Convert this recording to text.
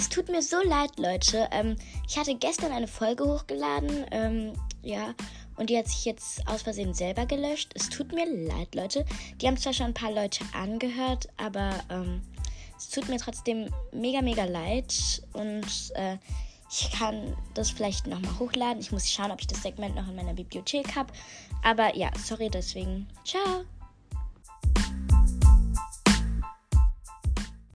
Es tut mir so leid, Leute. Ich hatte gestern eine Folge hochgeladen, und die hat sich jetzt aus Versehen selber gelöscht. Es tut mir leid, Leute. Die haben zwar schon ein paar Leute angehört, aber es tut mir trotzdem mega, mega leid. Und ich kann das vielleicht nochmal hochladen. Ich muss schauen, ob ich das Segment noch in meiner Bibliothek habe. Aber ja, sorry deswegen. Ciao!